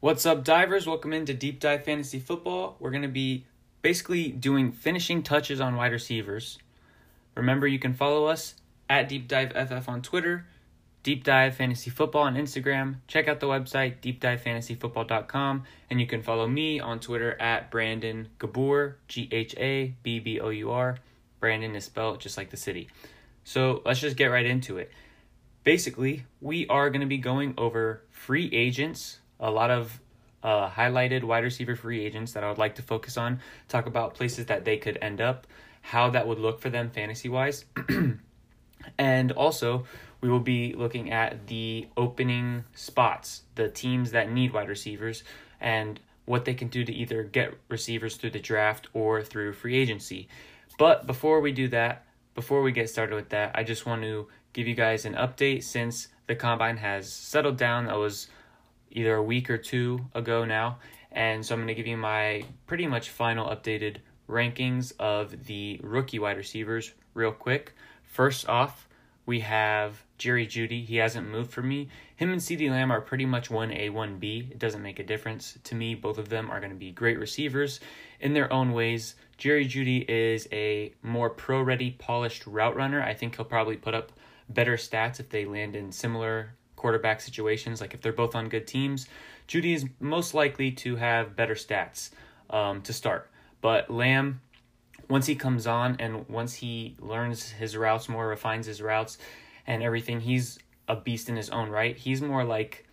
What's up, divers? Welcome into Deep Dive Fantasy Football. We're going to be basically doing finishing touches on wide receivers. Remember, you can follow us at Deep Dive FF on Twitter, Deep Dive Fantasy Football on Instagram. Check out the website, deepdivefantasyfootball.com, and you can follow me on Twitter at Brandon Gabor, G-H-A-B-B-O-U-R. Brandon is spelled just like the city. So let's just get right into it. Basically, we are going to be going over free agents, a lot of highlighted wide receiver free agents that I would like to focus on, talk about places that they could end up, how that would look for them fantasy-wise. And also, we will be looking at the opening spots, the teams that need wide receivers, and what they can do to either get receivers through the draft or through free agency. But before we do that, before we get started with that, I just want to give you guys an update since the Combine has settled down. That was either a week or two ago now. And so I'm going to give you my pretty much final updated rankings of the rookie wide receivers real quick. First off, we have Jerry Jeudy. He hasn't moved for me. Him and CeeDee Lamb are pretty much 1A, 1B. It doesn't make a difference to me. Both of them are going to be great receivers in their own ways. Jerry Jeudy is a more pro-ready, polished route runner. I think he'll probably put up better stats if they land in similar quarterback situations, like if they're both on good teams. Jeudy is most likely to have better stats to start. But Lamb, once he comes on and once he learns his routes more, refines his routes and everything, he's a beast in his own right. He's more like,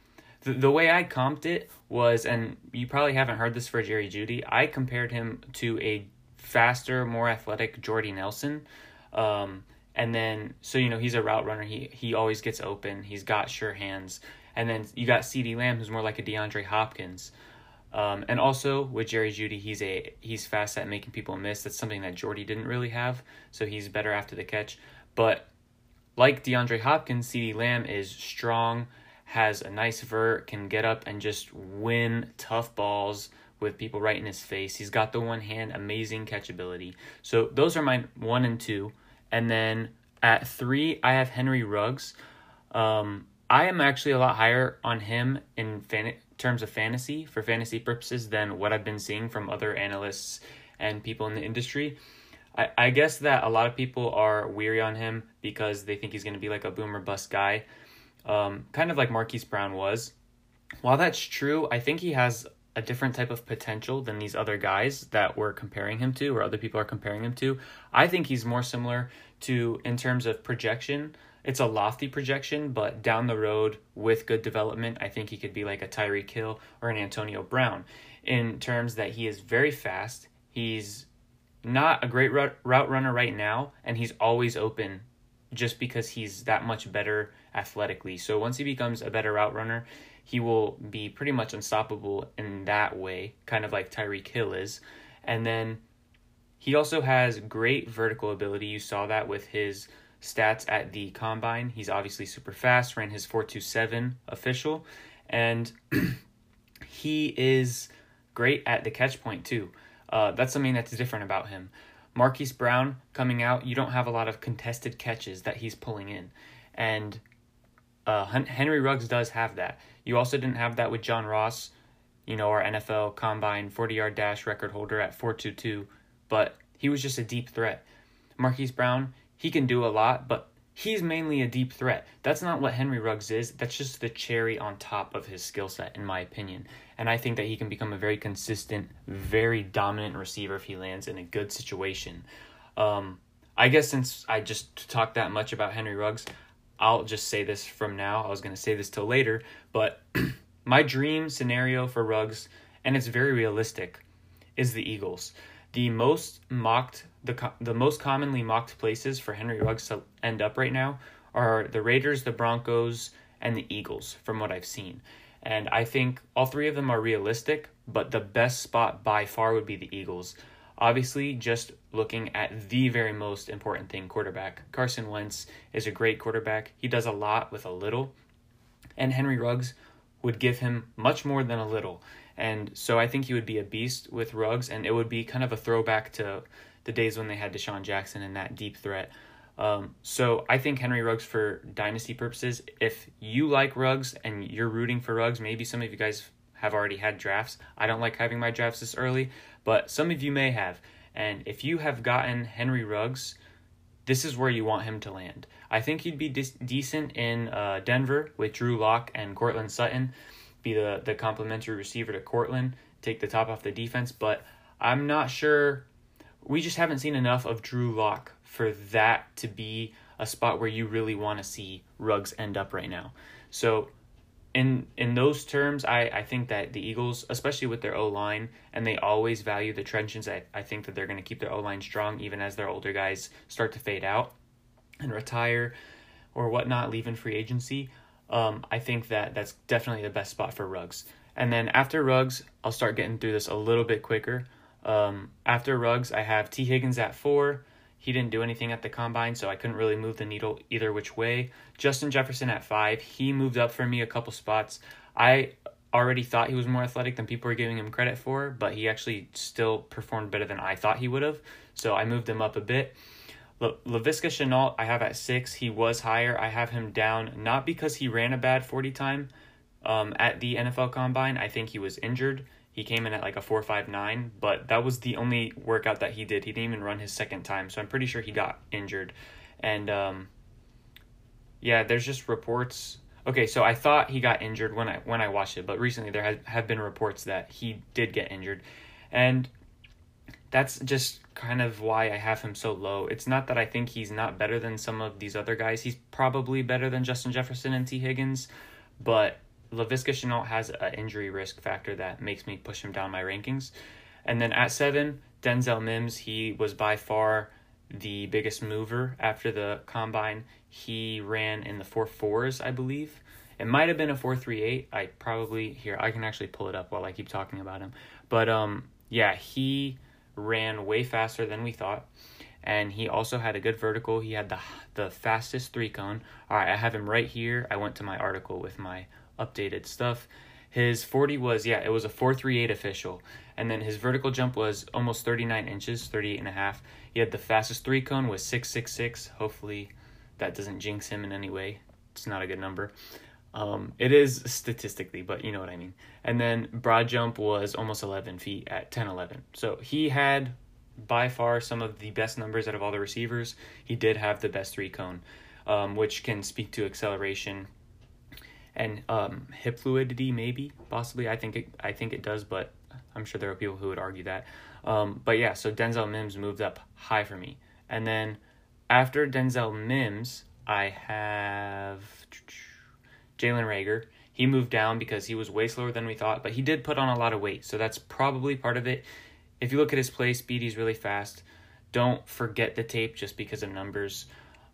the way I comped it was, and you probably haven't heard this for Jerry Jeudy, I compared him to a faster, more athletic Jordy Nelson. And then, so, you know, he's a route runner. He always gets open. He's got sure hands. And then you got CeeDee Lamb, who's more like a DeAndre Hopkins. And also with Jerry Jeudy, he's fast at making people miss. That's something that Jordy didn't really have, so he's better after the catch. But like DeAndre Hopkins, CeeDee Lamb is strong, has a nice vert, can get up and just win tough balls with people right in his face. He's got the one hand, amazing catchability. So those are my 1 and 2. And then at 3, I have Henry Ruggs. I am actually a lot higher on him in terms of fantasy, for fantasy purposes, than what I've been seeing from other analysts and people in the industry. I guess that a lot of people are weary on him because they think he's going to be like a boom or bust guy, kind of like Marquise Brown was. While that's true, I think he has a different type of potential than these other guys that we're comparing him to, or other people are comparing him to. I think he's more similar to, in terms of projection, it's a lofty projection, but down the road with good development, I think he could be like a Tyreek Hill or an Antonio Brown, in terms that he is very fast. He's not a great route runner right now, and he's always open just because he's that much better athletically. So once he becomes a better route runner, he will be pretty much unstoppable in that way, kind of like Tyreek Hill is. And then he also has great vertical ability. You saw that with his stats at the Combine. He's obviously super fast, ran his 4.27 official, and he is great at the catch point too. That's something that's different about him. Marquise Brown coming out, you don't have a lot of contested catches that he's pulling in. And Henry Ruggs does have that. You also didn't have that with John Ross, you know, our NFL Combine 40-yard dash record holder at 4.22, but he was just a deep threat. Marquise Brown, he can do a lot, but he's mainly a deep threat. That's not what Henry Ruggs is. That's just the cherry on top of his skill set, in my opinion. And I think that he can become a very consistent, very dominant receiver if he lands in a good situation. I guess since I just talked that much about Henry Ruggs, I'll just say this from now. I was going to say this till later, but my dream scenario for Ruggs, and it's very realistic, is the Eagles. The most commonly mocked places for Henry Ruggs to end up right now are the Raiders, the Broncos, and the Eagles, from what I've seen. And I think all three of them are realistic, but the best spot by far would be the Eagles. Obviously, just looking at the very most important thing, quarterback. Carson Wentz is a great quarterback. He does a lot with a little, and Henry Ruggs would give him much more than a little. And so I think he would be a beast with Ruggs, and it would be kind of a throwback to the days when they had Deshaun Jackson and that deep threat. So I think Henry Ruggs for dynasty purposes, if you like Ruggs and you're rooting for Ruggs, maybe some of you guys have already had drafts. I don't like having my drafts this early, but some of you may have. And if you have gotten Henry Ruggs, this is where you want him to land. I think he'd be decent in Denver with Drew Lock and Courtland Sutton, be the complimentary receiver to Courtland, take the top off the defense. But I'm not sure. We just haven't seen enough of Drew Lock for that to be a spot where you really want to see Ruggs end up right now. So in those terms, I think that the Eagles, especially with their O-line, and they always value the trenches, I think that they're going to keep their O-line strong even as their older guys start to fade out and retire or whatnot, leave in free agency. I think that that's definitely the best spot for Ruggs. And then after Ruggs, I'll start getting through this a little bit quicker. After Ruggs, I have Tee Higgins at 4. He didn't do anything at the Combine, so I couldn't really move the needle either which way. Justin Jefferson at 5. He moved up for me a couple spots. I already thought he was more athletic than people were giving him credit for, but he actually still performed better than I thought he would have, so I moved him up a bit. Laviska Shenault I have at 6. He was higher. I have him down, not because he ran a bad 40 time at the NFL Combine. I think he was injured. He came in at like a 4.59, but that was the only workout that he did. He didn't even run his second time, so I'm pretty sure he got injured. And there's just reports. Okay, so I thought he got injured when I watched it, but recently there have been reports that he did get injured. And that's just kind of why I have him so low. It's not that I think he's not better than some of these other guys. He's probably better than Justin Jefferson and Tee Higgins, but Laviska Shenault has an injury risk factor that makes me push him down my rankings. And then at 7, Denzel Mims, he was by far the biggest mover after the Combine. He ran in the 4.4s, I believe. It might have been a 4.38. I can actually pull it up while I keep talking about him. But he ran way faster than we thought. And he also had a good vertical. He had the fastest 3-cone. All right, I have him right here. I went to my article with my updated stuff. His 40 was, it was a 4.38 official. And then his vertical jump was almost 39 inches, 38 and a half. He had the fastest 3-cone was 6.66. Hopefully that doesn't jinx him in any way. It's not a good number. It is statistically, but you know what I mean. And then broad jump was almost 11 feet at 10.11. So he had by far some of the best numbers out of all the receivers. He did have the best 3-cone, which can speak to acceleration and hip fluidity, maybe, possibly. I think it does, but I'm sure there are people who would argue that. So Denzel Mims moved up high for me. And then after Denzel Mims, I have Jalen Reagor. He moved down because he was way slower than we thought, but he did put on a lot of weight, so that's probably part of it. If you look at his play speed, he's really fast. Don't forget the tape just because of numbers.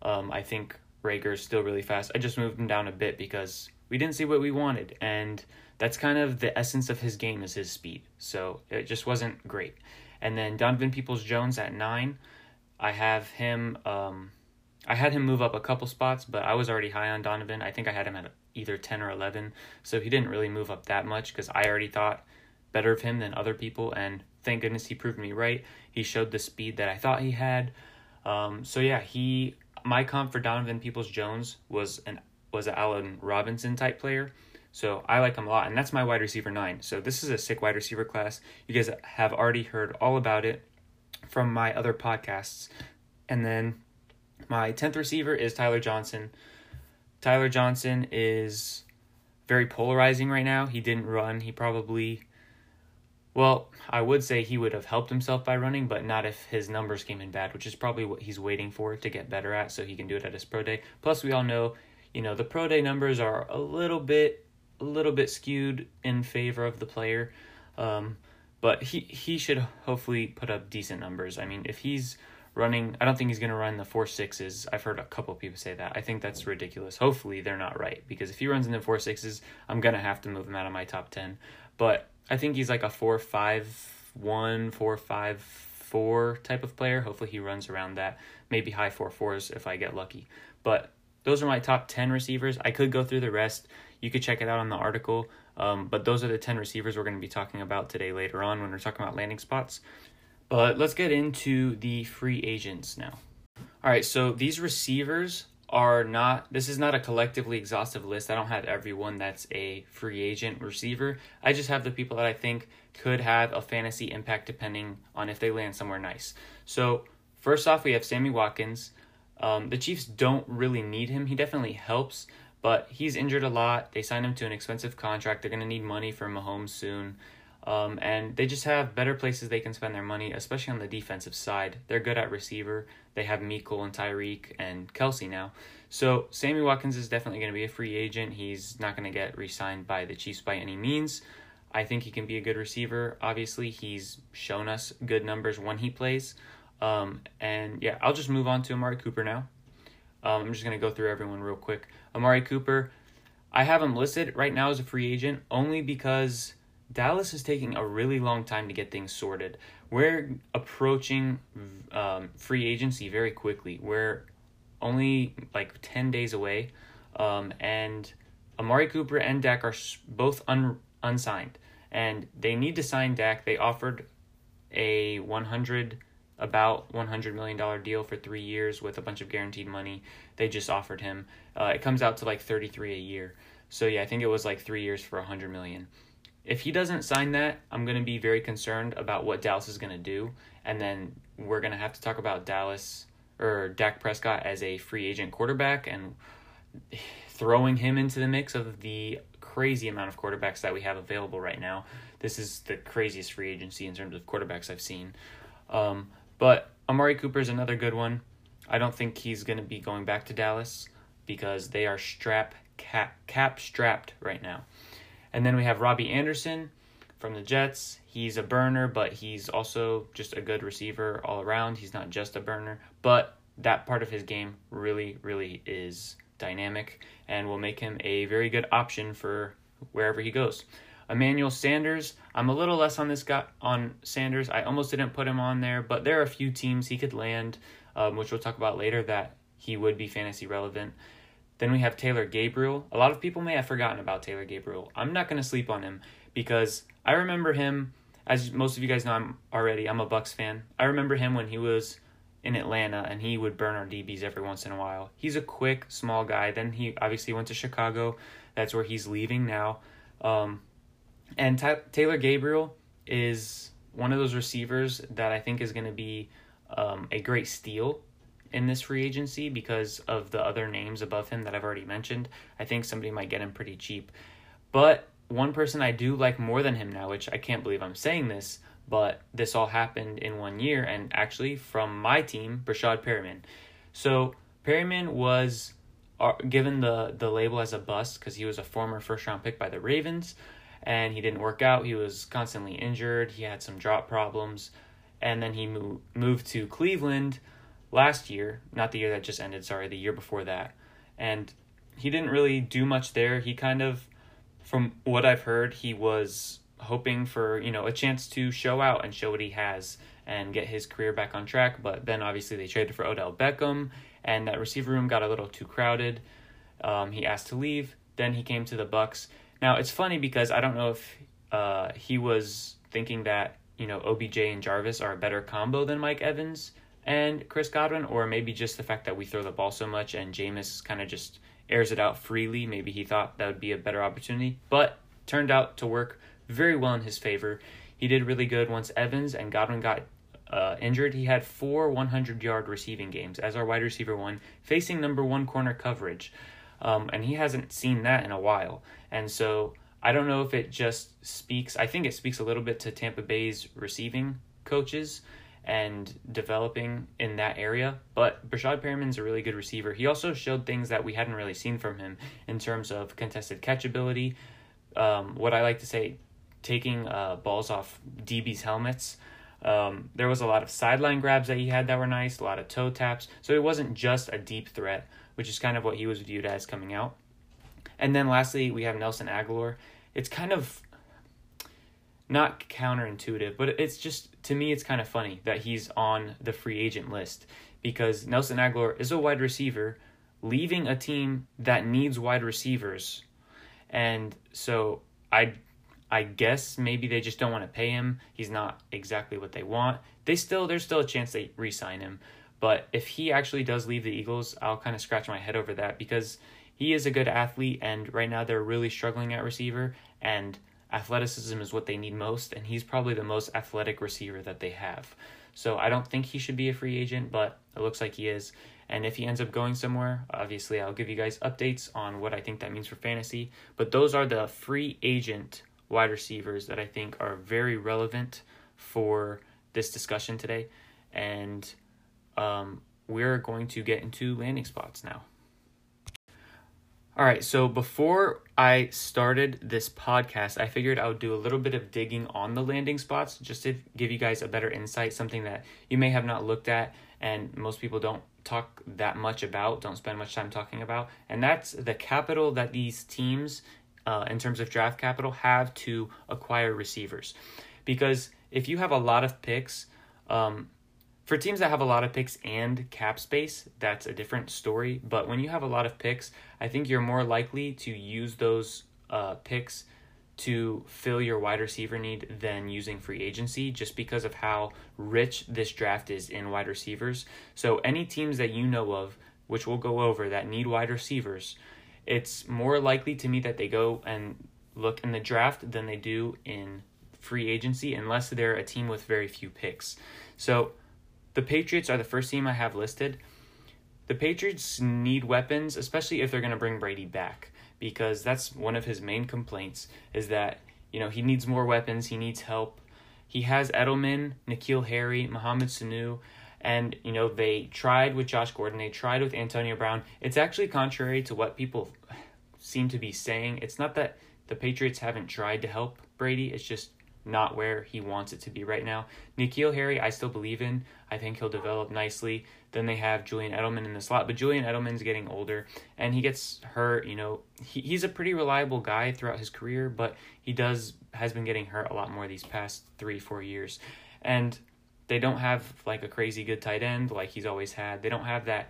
I think Reagor is still really fast. I just moved him down a bit because we didn't see what we wanted, and that's kind of the essence of his game is his speed. So it just wasn't great. And then Donovan Peoples-Jones at 9. I had him move up a couple spots, but I was already high on Donovan. I think I had him at either 10 or 11, so he didn't really move up that much because I already thought better of him than other people, and thank goodness he proved me right. He showed the speed that I thought he had. My comp for Donovan Peoples-Jones was an Allen Robinson type player. So I like him a lot, and that's my wide receiver 9. So this is a sick wide receiver class. You guys have already heard all about it from my other podcasts. And then my 10th receiver is Tyler Johnson. Tyler Johnson is very polarizing right now. He didn't run. I would say he would have helped himself by running, but not if his numbers came in bad, which is probably what he's waiting for to get better at so he can do it at his pro day. Plus, we all know, the pro day numbers are a little bit skewed in favor of the player, but he should hopefully put up decent numbers. I mean, if he's running, I don't think he's going to run the 4.6s. I've heard a couple people say that. I think that's ridiculous. Hopefully they're not right, because if he runs in the 4.6s, I'm going to have to move him out of my top 10. But I think he's like a 4.51, 4.54 type of player. Hopefully he runs around that, maybe high 4.4s if I get lucky. But those are my top 10 receivers. I could go through the rest. You could check it out on the article. But those are the 10 receivers we're going to be talking about today later on when we're talking about landing spots. But let's get into the free agents now. All right, so these receivers are not, this is not a collectively exhaustive list. I don't have everyone that's a free agent receiver. I just have the people that I think could have a fantasy impact depending on if they land somewhere nice. So first off, we have Sammy Watkins. The Chiefs don't really need him. He definitely helps, but he's injured a lot. They signed him to an expensive contract. They're going to need money for Mahomes soon. And they just have better places they can spend their money, especially on the defensive side. They're good at receiver. They have N'Keal and Tyreek and Kelsey now. So Sammy Watkins is definitely going to be a free agent. He's not going to get re-signed by the Chiefs by any means. I think he can be a good receiver. Obviously, he's shown us good numbers when he plays. And yeah, I'll just move on to Amari Cooper now. I'm just going to go through everyone real quick. Amari Cooper, I have him listed right now as a free agent only because Dallas is taking a really long time to get things sorted. We're approaching free agency very quickly. We're only like 10 days away. And Amari Cooper and Dak are both unsigned. And they need to sign Dak. They offered a $100 million deal for 3 years with a bunch of guaranteed money. They just offered him. It comes out to like 33 a year. So yeah, I think it was like 3 years for $100 million. If he doesn't sign that, I'm going to be very concerned about what Dallas is going to do. And then we're going to have to talk about Dallas or Dak Prescott as a free agent quarterback and throwing him into the mix of the crazy amount of quarterbacks that we have available right now. This is the craziest free agency in terms of quarterbacks I've seen. But Amari Cooper is another good one. I don't think he's going to be going back to Dallas because they are cap strapped right now. And then we have Robbie Anderson from the Jets. He's a burner, but he's also just a good receiver all around. He's not just a burner, but that part of his game really, really is dynamic and will make him a very good option for wherever he goes. Emmanuel Sanders, I'm a little less on this guy on Sanders. I almost didn't put him on there, but there are a few teams he could land, which we'll talk about later, that he would be fantasy relevant. Then we have Taylor Gabriel. A lot of people may have forgotten about Taylor Gabriel. I'm not going to sleep on him because I remember him, as most of you guys know I'm a Bucs fan. I remember him when he was in Atlanta and he would burn our DBs every once in a while. He's a quick, small guy. Then he obviously went to Chicago. That's where he's leaving now. And Taylor Gabriel is one of those receivers that I think is going to be a great steal in this free agency because of the other names above him that I've already mentioned. I think somebody might get him pretty cheap. But one person I do like more than him now, which I can't believe I'm saying this, but this all happened in 1 year, and actually from my team, Breshad Perriman. So Perriman was given the label as a bust because he was a former first-round pick by the Ravens, and he didn't work out. He was constantly injured. He had some drop problems, and then he moved to Cleveland last year, not the year that just ended, sorry, the year before that. And he didn't really do much there. He kind of, from what I've heard, he was hoping for, a chance to show out and show what he has and get his career back on track. But then obviously they traded for Odell Beckham, and that receiver room got a little too crowded. He asked to leave. Then he came to the Bucs. Now, it's funny because I don't know if he was thinking that, OBJ and Jarvis are a better combo than Mike Evans and Chris Godwin, or maybe just the fact that we throw the ball so much and Jameis kind of just airs it out freely. Maybe he thought that would be a better opportunity, but turned out to work very well in his favor. He did really good once Evans and Godwin got injured. He had 4 100-yard receiving games as our wide receiver one, facing number one corner coverage, and he hasn't seen that in a while. And so I don't know if it just speaks, I think it speaks a little bit to Tampa Bay's receiving coaches and developing in that area. But Breshad Perriman's a really good receiver. He also showed things that we hadn't really seen from him in terms of contested catchability, what I like to say, taking balls off DB's helmets. There was a lot of sideline grabs that he had that were nice, a lot of toe taps. So it wasn't just a deep threat, which is kind of what he was viewed as coming out. And then lastly, we have Nelson Agholor. It's kind of not counterintuitive, but it's just, to me, it's kind of funny that he's on the free agent list because Nelson Agholor is a wide receiver leaving a team that needs wide receivers. And so I I guess maybe they just don't want to pay him. He's not exactly what they want. There's still a chance they re-sign him. But if he actually does leave the Eagles, I'll kind of scratch my head over that because he is a good athlete, and right now they're really struggling at receiver, and athleticism is what they need most, and he's probably the most athletic receiver that they have. So I don't think he should be a free agent, but it looks like he is. And if he ends up going somewhere, obviously I'll give you guys updates on what I think that means for fantasy. But those are the free agent wide receivers that I think are very relevant for this discussion today. And we're going to get into landing spots now. All right, so before I started this podcast, I figured I would do a little bit of digging on the landing spots just to give you guys a better insight, something that you may have not looked at and most people don't talk that much about, don't spend much time talking about. And that's the capital that these teams, in terms of draft capital, have to acquire receivers. Because if you have a lot of picks, for teams that have a lot of picks and cap space, that's a different story. But when you have a lot of picks, I think you're more likely to use those picks to fill your wide receiver need than using free agency, just because of how rich this draft is in wide receivers. So any teams that you know of, which we'll go over, that need wide receivers, it's more likely to me that they go and look in the draft than they do in free agency, unless they're a team with very few picks. So the Patriots are the first team I have listed. The Patriots need weapons, especially if they're going to bring Brady back, because that's one of his main complaints, is that, you know, he needs more weapons, he needs help. He has Edelman, N'Keal Harry, Mohamed Sanu, and, you know, they tried with Josh Gordon, they tried with Antonio Brown. It's actually contrary to what people seem to be saying. It's not that the Patriots haven't tried to help Brady, it's just not where he wants it to be right now. N'Keal Harry, I still believe in. I think he'll develop nicely. Then they have Julian Edelman in the slot, but Julian Edelman's getting older, and he gets hurt. You know, he's a pretty reliable guy throughout his career, but has been getting hurt a lot more these past 3-4 years. And they don't have like a crazy good tight end like he's always had. They don't have that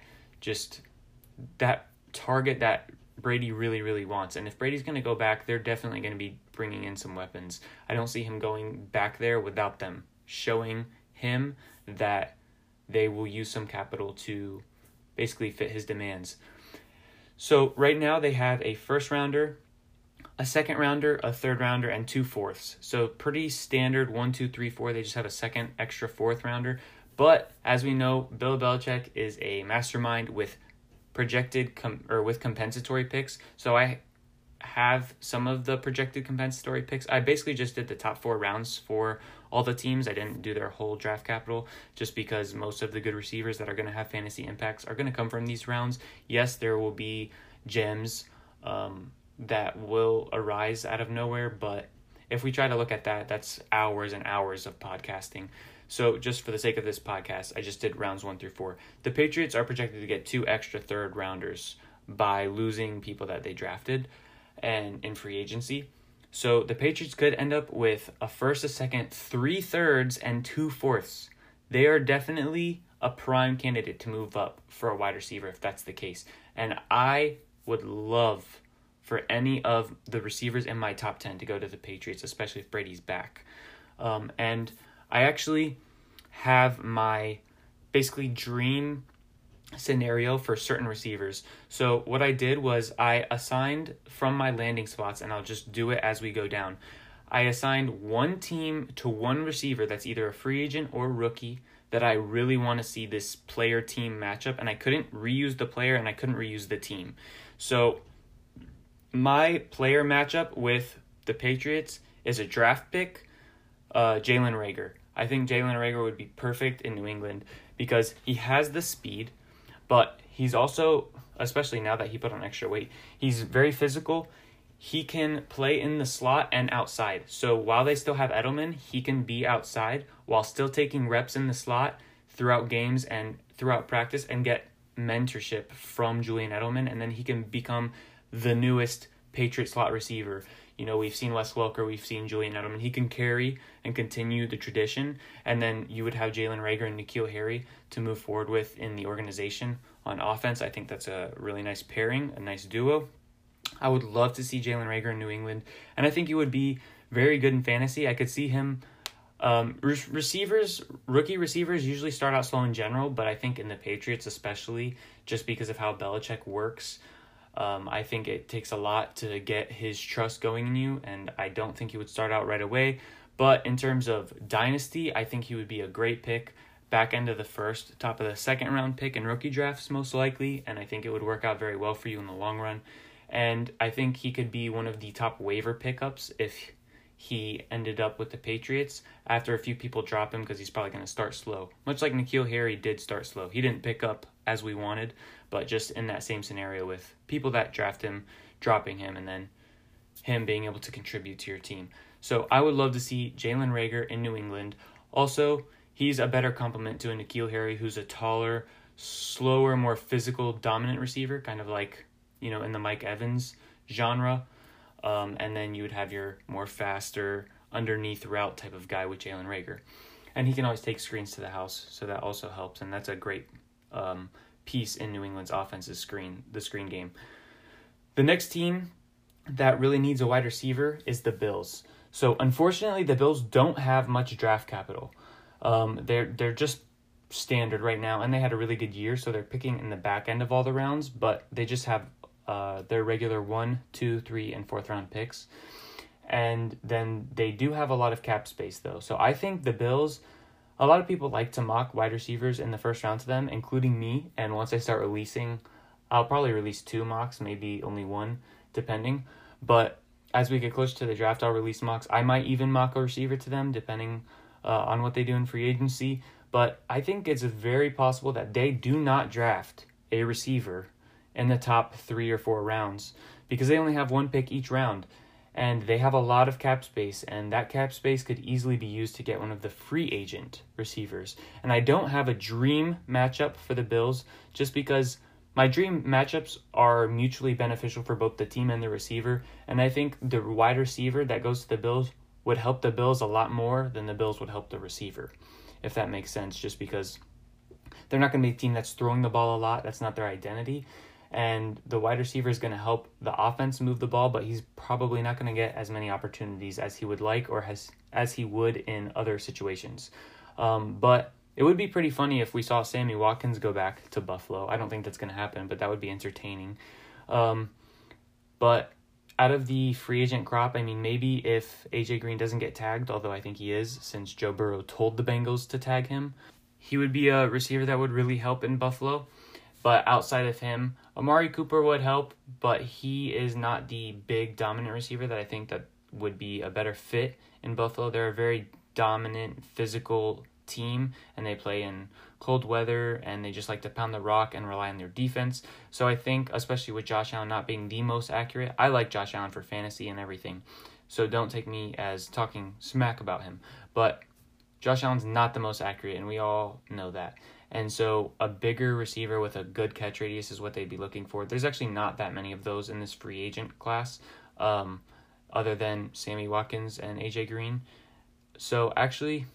target that Brady really, really wants. And if Brady's going to go back, they're definitely going to be bringing in some weapons. I don't see him going back there without them showing him that they will use some capital to basically fit his demands. So right now they have a first rounder, a second rounder, a third rounder, and 2 fourths. So pretty standard 1, 2, 3, 4. They just have a second extra fourth rounder. But as we know, Bill Belichick is a mastermind with projected with compensatory picks. So I have some of the projected compensatory picks. I basically just did the top 4 rounds for all the teams. I didn't do their whole draft capital just because most of the good receivers that are going to have fantasy impacts are going to come from these rounds. Yes, there will be gems that will arise out of nowhere, but if we try to look at that, that's hours and hours of podcasting. So just for the sake of this podcast, I just did rounds 1-4. The Patriots are projected to get 2 extra third rounders by losing people that they drafted and in free agency. So the Patriots could end up with a first, a second, 3 thirds, and 2 fourths. They are definitely a prime candidate to move up for a wide receiver if that's the case. And I would love for any of the receivers in my top 10 to go to the Patriots, especially if Brady's back. And I actually have my basically dream scenario for certain receivers. So what I did was I assigned from my landing spots, and I'll just do it as we go down. I assigned one team to one receiver that's either a free agent or rookie that I really want to see this player team matchup, and I couldn't reuse the player and I couldn't reuse the team. So my player matchup with the Patriots is a draft pick, Jalen Reagor. I think Jalen Reagor would be perfect in New England because he has the speed, but he's also, especially now that he put on extra weight, he's very physical. He can play in the slot and outside. So while they still have Edelman, he can be outside while still taking reps in the slot throughout games and throughout practice and get mentorship from Julian Edelman, and then he can become the newest Patriot slot receiver. You know, we've seen Wes Welker, we've seen Julian Edelman. He can carry and continue the tradition. And then you would have Jalen Reagor and N'Keal Harry to move forward with in the organization on offense. I think that's a really nice pairing, a nice duo. I would love to see Jalen Reagor in New England. And I think he would be very good in fantasy. I could see him. Rookie receivers usually start out slow in general, but I think in the Patriots especially, just because of how Belichick works, I think it takes a lot to get his trust going in you, and I don't think he would start out right away. But in terms of dynasty, I think he would be a great pick, back end of the first, top of the second round pick in rookie drafts most likely, and I think it would work out very well for you in the long run. And I think he could be one of the top waiver pickups if he ended up with the Patriots after a few people drop him, because he's probably going to start slow. Much like N'Keal Harry did start slow. He didn't pick up as we wanted, but just in that same scenario with people that draft him, dropping him, and then him being able to contribute to your team. So I would love to see Jalen Reagor in New England. Also, he's a better complement to a N'Keal Harry, who's a taller, slower, more physical, dominant receiver, kind of like, you know, in the Mike Evans genre. And then you would have your more faster, underneath route type of guy with Jalen Reagor. And he can always take screens to the house, so that also helps. And that's a great piece in New England's offense is the screen game. The next team that really needs a wide receiver is the Bills. So, unfortunately, the Bills don't have much draft capital. They're just standard right now, and they had a really good year, so they're picking in the back end of all the rounds, but they just have their regular 1, 2, 3, and 4th round picks. And then they do have a lot of cap space though. So I think the Bills, a lot of people like to mock wide receivers in the first round to them, including me. And once I start releasing, I'll probably release 2 mocks, maybe only 1, depending. But as we get closer to the draft, I'll release mocks. I might even mock a receiver to them depending on what they do in free agency. But I think it's very possible that they do not draft a receiver in the top 3 or 4 rounds, because they only have 1 pick each round, and they have a lot of cap space, and that cap space could easily be used to get one of the free agent receivers. And I don't have a dream matchup for the Bills, just because my dream matchups are mutually beneficial for both the team and the receiver, and I think the wide receiver that goes to the Bills would help the Bills a lot more than the Bills would help the receiver, if that makes sense, just because they're not going to be a team that's throwing the ball a lot. That's not their identity. And the wide receiver is going to help the offense move the ball, but he's probably not going to get as many opportunities as he would like or as he would in other situations. But it would be pretty funny if we saw Sammy Watkins go back to Buffalo. I don't think that's going to happen, but that would be entertaining. But out of the free agent crop, I mean, maybe if A.J. Green doesn't get tagged, although I think he is, since Joe Burrow told the Bengals to tag him, he would be a receiver that would really help in Buffalo. But outside of him, Amari Cooper would help, but he is not the big dominant receiver that I think that would be a better fit in Buffalo. They're a very dominant physical team, and they play in cold weather, and they just like to pound the rock and rely on their defense. So I think, especially with Josh Allen not being the most accurate, I like Josh Allen for fantasy and everything, so don't take me as talking smack about him. But Josh Allen's not the most accurate, and we all know that. And so a bigger receiver with a good catch radius is what they'd be looking for. There's actually not that many of those in this free agent class, other than Sammy Watkins and A.J. Green. So actually,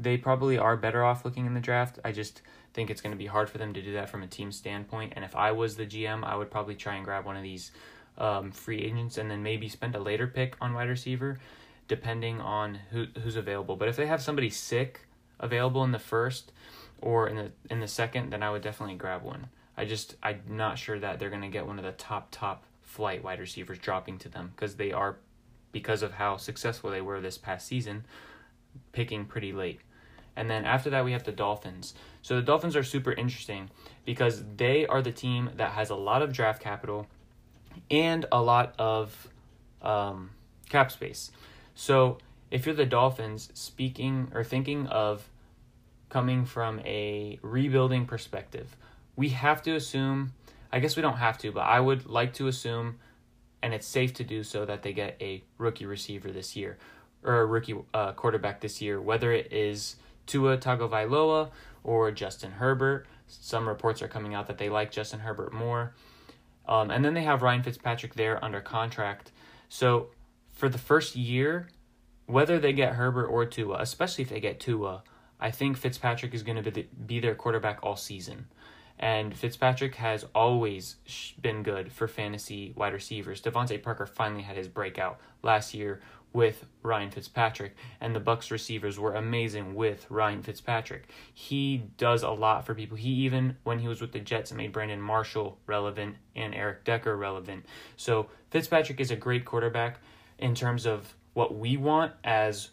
they probably are better off looking in the draft. I just think it's going to be hard for them to do that from a team standpoint. And if I was the GM, I would probably try and grab one of these free agents and then maybe spend a later pick on wide receiver, depending on who's available. But if they have somebody sick available in the first or in the second, then I would definitely grab one. I'm not sure that they're going to get one of the top flight wide receivers dropping to them, because of how successful they were this past season, picking pretty late. And then after that, we have the Dolphins. So the Dolphins are super interesting because they are the team that has a lot of draft capital and a lot of cap space. So if you're the Dolphins speaking or thinking of coming from a rebuilding perspective, we have to assume, I guess we don't have to, but I would like to assume, and it's safe to do so, that they get a rookie receiver this year, or a rookie quarterback this year, whether it is Tua Tagovailoa or Justin Herbert. Some reports are coming out that they like Justin Herbert more. And then they have Ryan Fitzpatrick there under contract. So for the first year, whether they get Herbert or Tua, especially if they get Tua, I think Fitzpatrick is going to be their quarterback all season. And Fitzpatrick has always been good for fantasy wide receivers. Devante Parker finally had his breakout last year with Ryan Fitzpatrick, and the Bucs receivers were amazing with Ryan Fitzpatrick. He does a lot for people. He even, when he was with the Jets, made Brandon Marshall relevant and Eric Decker relevant. So Fitzpatrick is a great quarterback in terms of what we want as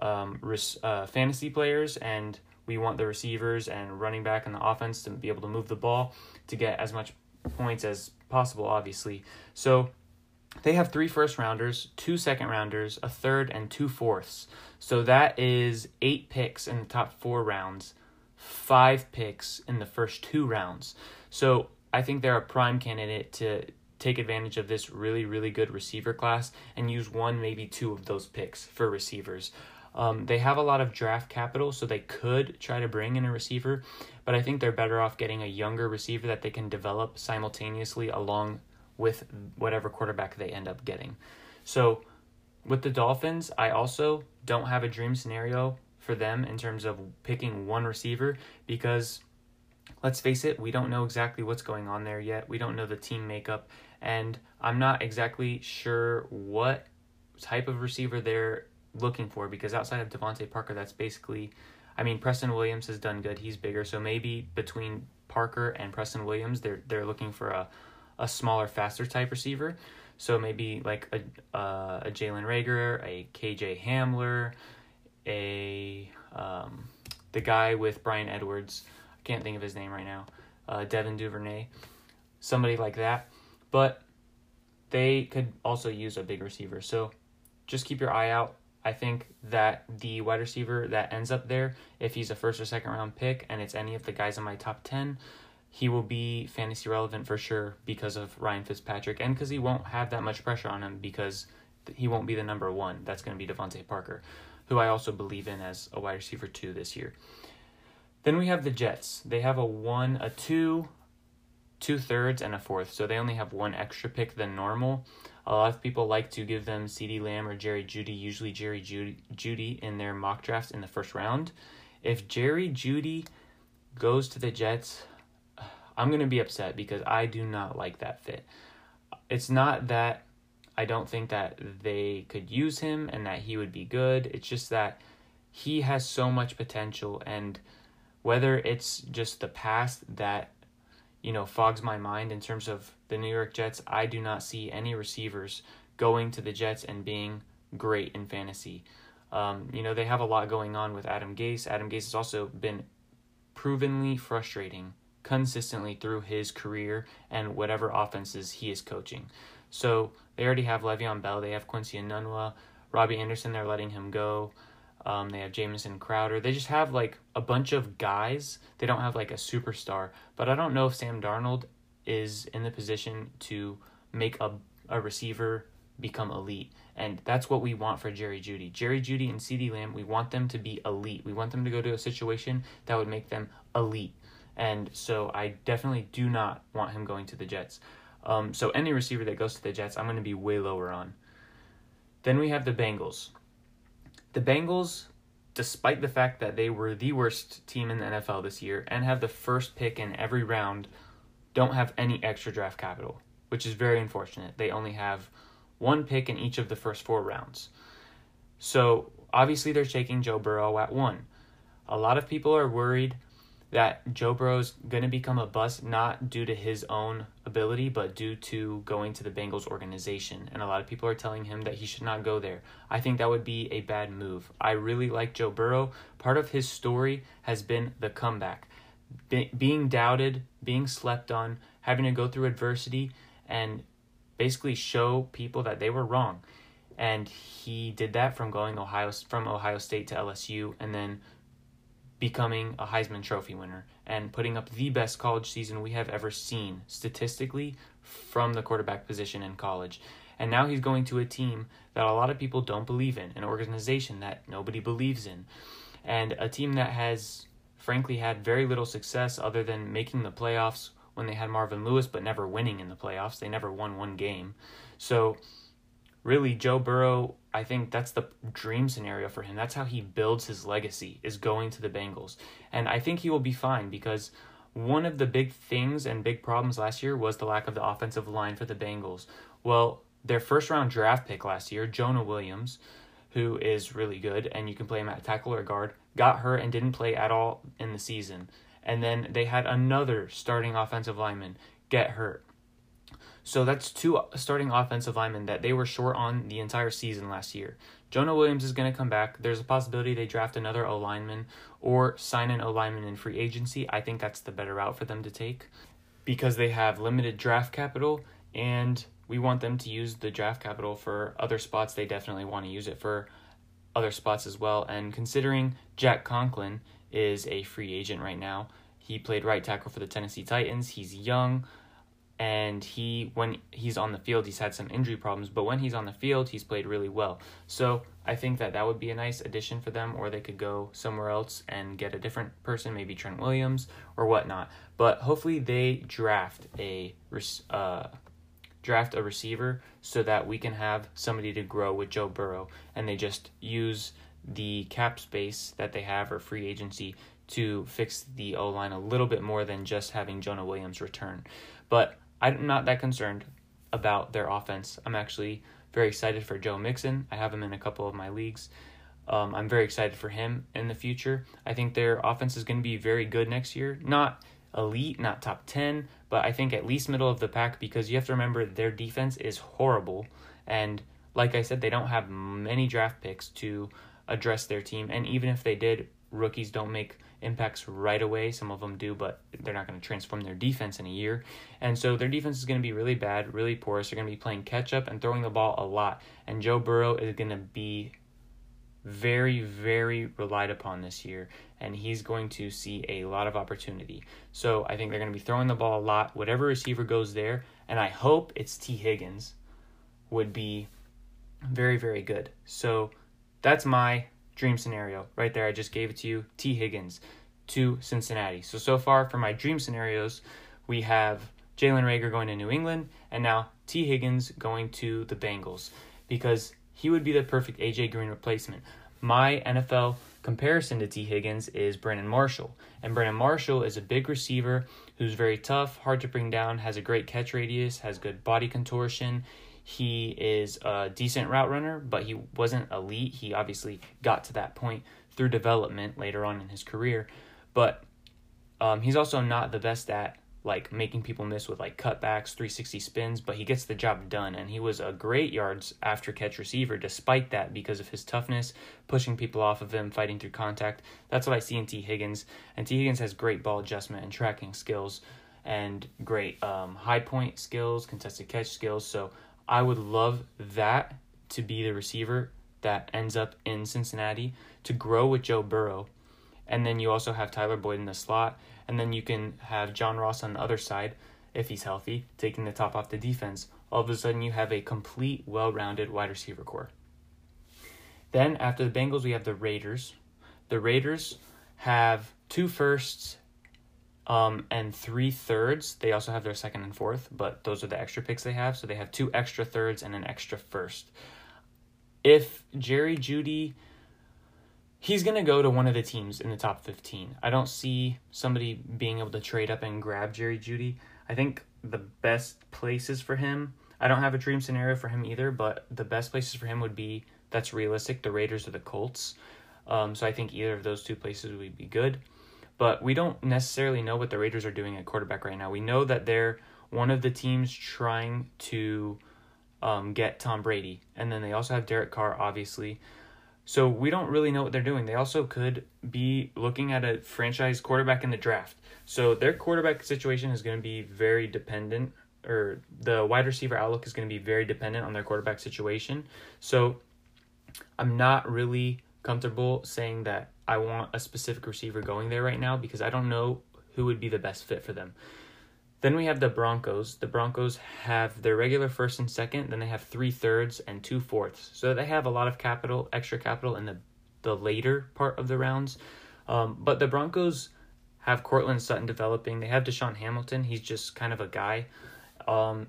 fantasy players, and we want the receivers and running back and the offense to be able to move the ball to get as much points as possible, obviously. So they have 3 first-rounders, 2 second-rounders, a third, and 2 fourths. So that is 8 picks in the top 4 rounds, 5 picks in the first 2 rounds. So I think they're a prime candidate to take advantage of this really, really good receiver class and use 1, maybe 2 of those picks for receivers. They have a lot of draft capital, so they could try to bring in a receiver, but I think they're better off getting a younger receiver that they can develop simultaneously along with whatever quarterback they end up getting. So with the Dolphins, I also don't have a dream scenario for them in terms of picking one receiver because, let's face it, we don't know exactly what's going on there yet. We don't know the team makeup, and I'm not exactly sure what type of receiver they're looking for because outside of Devante Parker, that's basically, Preston Williams has done good. He's bigger, so maybe between Parker and Preston Williams, they're looking for a smaller, faster type receiver. So maybe like a Jalen Reagor, a KJ Hamler, the guy with Bryan Edwards, I can't think of his name right now, Devin Duvernay, somebody like that. But they could also use a big receiver. So just keep your eye out. I think that the wide receiver that ends up there, if he's a first or second round pick and it's any of the guys in my top 10, he will be fantasy relevant for sure because of Ryan Fitzpatrick and because he won't have that much pressure on him because he won't be the number 1. That's going to be Devante Parker, who I also believe in as a wide receiver 2 this year. Then we have the Jets. They have a 1, a 2, 2 thirds, and a fourth. So they only have 1 extra pick than normal. A lot of people like to give them CeeDee Lamb or Jerry Jeudy, usually Jerry Jeudy in their mock drafts in the first round. If Jerry Jeudy goes to the Jets, I'm going to be upset because I do not like that fit. It's not that I don't think that they could use him and that he would be good. It's just that he has so much potential, and whether it's just the past that, fogs my mind in terms of the New York Jets, I do not see any receivers going to the Jets and being great in fantasy. They have a lot going on with Adam Gase. Adam Gase has also been provenly frustrating consistently through his career and whatever offenses he is coaching. So they already have Le'Veon Bell. They have Quincy Enunwa. Robbie Anderson, they're letting him go. They have Jamison Crowder. They just have a bunch of guys. They don't have a superstar. But I don't know if Sam Darnold is in the position to make a receiver become elite. And that's what we want for Jerry Jeudy. Jerry Jeudy and CeeDee Lamb, we want them to be elite. We want them to go to a situation that would make them elite. And so I definitely do not want him going to the Jets. So any receiver that goes to the Jets, I'm going to be way lower on. Then we have the Bengals. The Bengals, despite the fact that they were the worst team in the NFL this year and have the first pick in every round, don't have any extra draft capital, which is very unfortunate. They only have 1 pick in each of the first 4 rounds. So obviously they're taking Joe Burrow at 1. A lot of people are worried that Joe Burrow's going to become a bust, not due to his own ability, but due to going to the Bengals organization. And a lot of people are telling him that he should not go there. I think that would be a bad move. I really like Joe Burrow. Part of his story has been the comeback. Being doubted, being slept on, having to go through adversity, and basically show people that they were wrong. And he did that from going from Ohio State to LSU, and then becoming a Heisman Trophy winner and putting up the best college season we have ever seen statistically from the quarterback position in college. And now he's going to a team that a lot of people don't believe in, an organization that nobody believes in, and a team that has frankly had very little success other than making the playoffs when they had Marvin Lewis, but never winning in the playoffs. They never won 1 game. So really, Joe Burrow, I think that's the dream scenario for him. That's how he builds his legacy, is going to the Bengals. And I think he will be fine because one of the big things and big problems last year was the lack of the offensive line for the Bengals. Well, their first-round draft pick last year, Jonah Williams, who is really good, and you can play him at tackle or guard, got hurt and didn't play at all in the season. And then they had another starting offensive lineman get hurt. So that's two starting offensive linemen that they were short on the entire season last year. Jonah Williams is going to come back. There's a possibility they draft another O-lineman or sign an O-lineman in free agency. I think that's the better route for them to take because they have limited draft capital, and we want them to use the draft capital for other spots. They definitely want to use it for other spots as well. And considering Jack Conklin is a free agent right now, he played right tackle for the Tennessee Titans. He's young. And when he's on the field, he's had some injury problems. But when he's on the field, he's played really well. So I think that would be a nice addition for them. Or they could go somewhere else and get a different person, maybe Trent Williams or whatnot. But hopefully they draft a receiver so that we can have somebody to grow with Joe Burrow. And they just use the cap space that they have or free agency to fix the O-line a little bit more than just having Jonah Williams return. But I'm not that concerned about their offense. I'm actually very excited for Joe Mixon. I have him in a couple of my leagues. I'm very excited for him in the future. I think their offense is going to be very good next year. Not elite, not top 10, but I think at least middle of the pack, because you have to remember their defense is horrible. And like I said, they don't have many draft picks to address their team. And even if they did, rookies don't make impacts right away. Some of them do, but they're not going to transform their defense in a year. And so their defense is going to be really bad, really porous. They're going to be playing catch up and throwing the ball a lot. And Joe Burrow is going to be very, very relied upon this year. And he's going to see a lot of opportunity. So I think they're going to be throwing the ball a lot. Whatever receiver goes there, and I hope it's Tee Higgins, would be very, very good. So that's my dream scenario right there. I just gave it to you. Tee Higgins to Cincinnati. So far for my dream scenarios, we have Jalen Reagor going to New England and now Tee Higgins going to the Bengals because he would be the perfect A.J. Green replacement. My NFL comparison to Tee Higgins is Brandon Marshall. And Brandon Marshall is a big receiver who's very tough, hard to bring down, has a great catch radius, has good body contortion. He is a decent route runner, but he wasn't elite. He obviously got to that point through development later on in his career. But he's also not the best at like making people miss with like cutbacks, 360 spins, but he gets the job done. And he was a great yards after catch receiver despite that because of his toughness, pushing people off of him, fighting through contact. That's what I see in Tee Higgins. And Tee Higgins has great ball adjustment and tracking skills and great high point skills, contested catch skills. So I would love that to be the receiver that ends up in Cincinnati to grow with Joe Burrow. And then you also have Tyler Boyd in the slot. And then you can have John Ross on the other side, if he's healthy, taking the top off the defense. All of a sudden, you have a complete, well-rounded wide receiver core. Then after the Bengals, we have the Raiders. The Raiders have 2 firsts and 3 thirds. They also have their second and fourth, but those are the extra picks they have. So they have 2 extra thirds and an extra first. If Jerry Jeudy, he's going to go to one of the teams in the top 15. I don't see somebody being able to trade up and grab Jerry Jeudy. I think the best places for him, I don't have a dream scenario for him either, but the best places for him would be, that's realistic, the Raiders or the Colts. So I think either of those two places would be good. But we don't necessarily know what the Raiders are doing at quarterback right now. We know that they're one of the teams trying to get Tom Brady. And then they also have Derek Carr, obviously. So we don't really know what they're doing. They also could be looking at a franchise quarterback in the draft. So their quarterback situation is going to be very dependent, or the wide receiver outlook is going to be very dependent on their quarterback situation. So I'm not really comfortable saying that I want a specific receiver going there right now because I don't know who would be the best fit for them. Then we have the Broncos. The Broncos have their regular first and second. Then they have 3 thirds and 2 fourths. So they have a lot of capital, extra capital in the later part of the rounds. But the Broncos have Courtland Sutton developing. They have Deshaun Hamilton. He's just kind of a guy.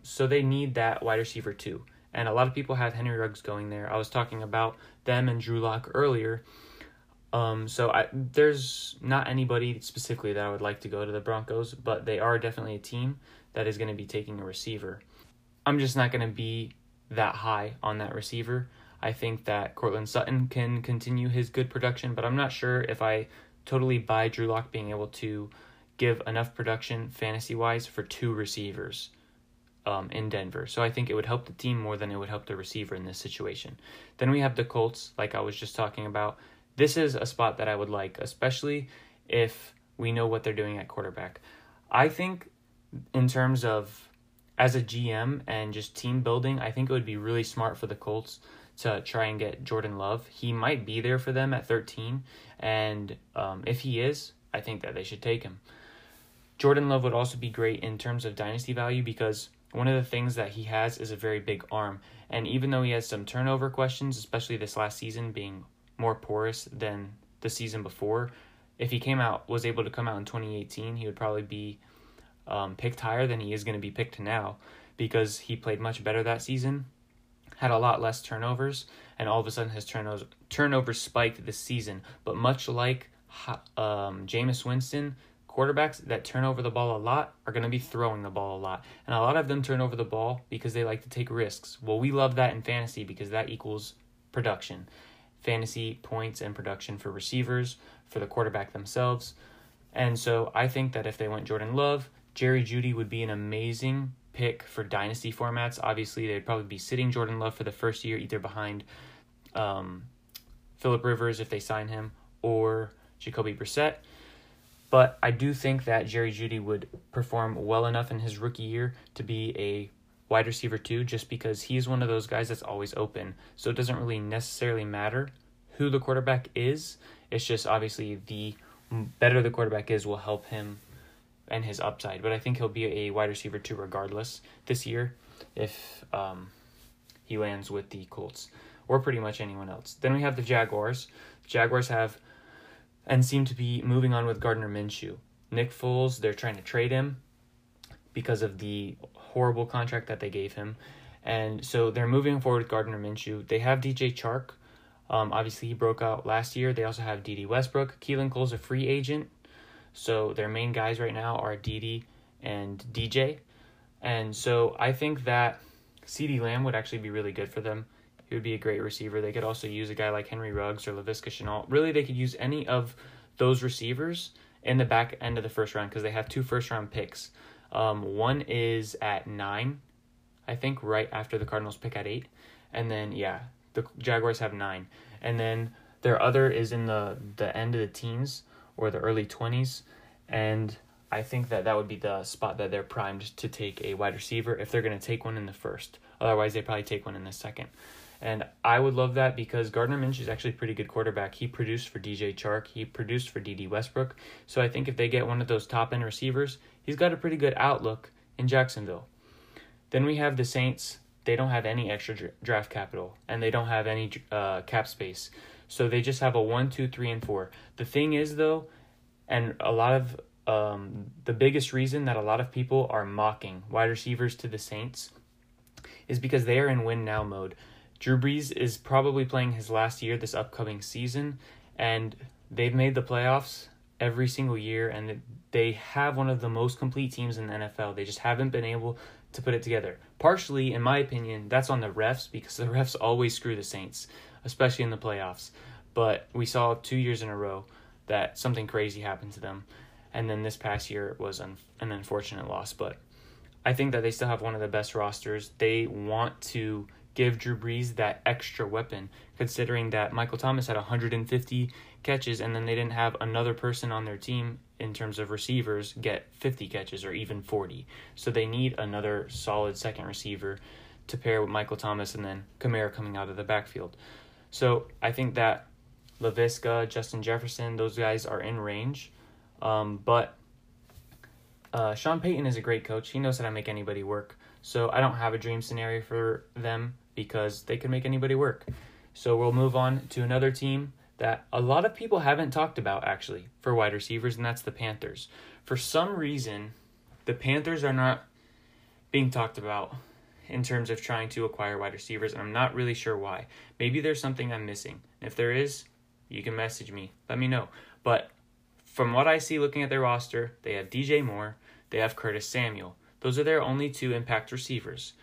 So they need that wide receiver too. And a lot of people have Henry Ruggs going there. I was talking about them and Drew Lock earlier. So there's not anybody specifically that I would like to go to the Broncos, but they are definitely a team that is going to be taking a receiver. I'm just not going to be that high on that receiver. I think that Courtland Sutton can continue his good production, but I'm not sure if I totally buy Drew Lock being able to give enough production fantasy-wise for two receivers in Denver. So I think it would help the team more than it would help the receiver in this situation. Then we have the Colts, like I was just talking about. This is a spot that I would like, especially if we know what they're doing at quarterback. I think in terms of as a GM and just team building, I think it would be really smart for the Colts to try and get Jordan Love. He might be there for them at 13, and if he is, I think that they should take him. Jordan Love would also be great in terms of dynasty value because one of the things that he has is a very big arm, and even though he has some turnover questions, especially this last season being more porous than the season before, if he was able to come out in 2018, he would probably be picked higher than he is going to be picked now because he played much better that season, had a lot less turnovers, and all of a sudden his turnovers spiked this season. But much like Jameis Winston, quarterbacks that turn over the ball a lot are going to be throwing the ball a lot. And a lot of them turn over the ball because they like to take risks. Well, we love that in fantasy because that equals production. Fantasy points and production for receivers, for the quarterback themselves. And so I think that if they went Jordan Love, Jerry Jeudy would be an amazing pick for dynasty formats. Obviously, they'd probably be sitting Jordan Love for the first year, either behind Phillip Rivers if they sign him or Jacoby Brissett. But I do think that Jerry Jeudy would perform well enough in his rookie year to be a wide receiver too, just because he's one of those guys that's always open. So it doesn't really necessarily matter who the quarterback is. It's just obviously the better the quarterback is will help him and his upside, but I think he'll be a wide receiver too regardless this year if he lands with the Colts or pretty much anyone else. Then we have the Jaguars. The Jaguars have and seem to be moving on with Gardner Minshew. Nick Foles, they're trying to trade him because of the horrible contract that they gave him, and so they're moving forward with Gardner Minshew. They have DJ Chark. Obviously, he broke out last year. They also have D.D. Westbrook. Keelan Cole's a free agent, so their main guys right now are D.D. and DJ. And so I think that CeeDee Lamb would actually be really good for them. He would be a great receiver. They could also use a guy like Henry Ruggs or Laviska Shenault. Really, they could use any of those receivers in the back end of the first round because they have two first-round picks. One is at 9, I think, right after the Cardinals pick at 8. And then, the Jaguars have 9. And then their other is in the end of the teens or the early 20s. And I think that would be the spot that they're primed to take a wide receiver if they're going to take one in the first. Otherwise, they probably take one in the second. And I would love that because Gardner Minshew is actually a pretty good quarterback. He produced for DJ Chark. He produced for D.D. Westbrook. So I think if they get one of those top-end receivers, he's got a pretty good outlook in Jacksonville. Then we have the Saints. They don't have any extra draft capital, and they don't have any cap space. So they just have a 1, 2, 3, and 4. The thing is, though, and a lot of the biggest reason that a lot of people are mocking wide receivers to the Saints is because they are in win-now mode. Drew Brees is probably playing his last year this upcoming season, and they've made the playoffs every single year, and they have one of the most complete teams in the NFL. They just haven't been able to put it together. Partially, in my opinion, that's on the refs because the refs always screw the Saints, especially in the playoffs. But we saw 2 years in a row that something crazy happened to them. And then this past year was an unfortunate loss. But I think that they still have one of the best rosters. They want to give Drew Brees that extra weapon, considering that Michael Thomas had 150 catches and then they didn't have another person on their team in terms of receivers get 50 catches or even 40. So they need another solid second receiver to pair with Michael Thomas and then Kamara coming out of the backfield. So I think that Laviska, Justin Jefferson, those guys are in range. But Sean Payton is a great coach. He knows how to make anybody work. So I don't have a dream scenario for them because they can make anybody work. So we'll move on to another team that a lot of people haven't talked about, actually, for wide receivers, and that's the Panthers. For some reason, the Panthers are not being talked about in terms of trying to acquire wide receivers, and I'm not really sure why. Maybe there's something I'm missing. If there is, you can message me. Let me know. But from what I see looking at their roster, they have DJ Moore, they have Curtis Samuel. Those are their only two impact receivers.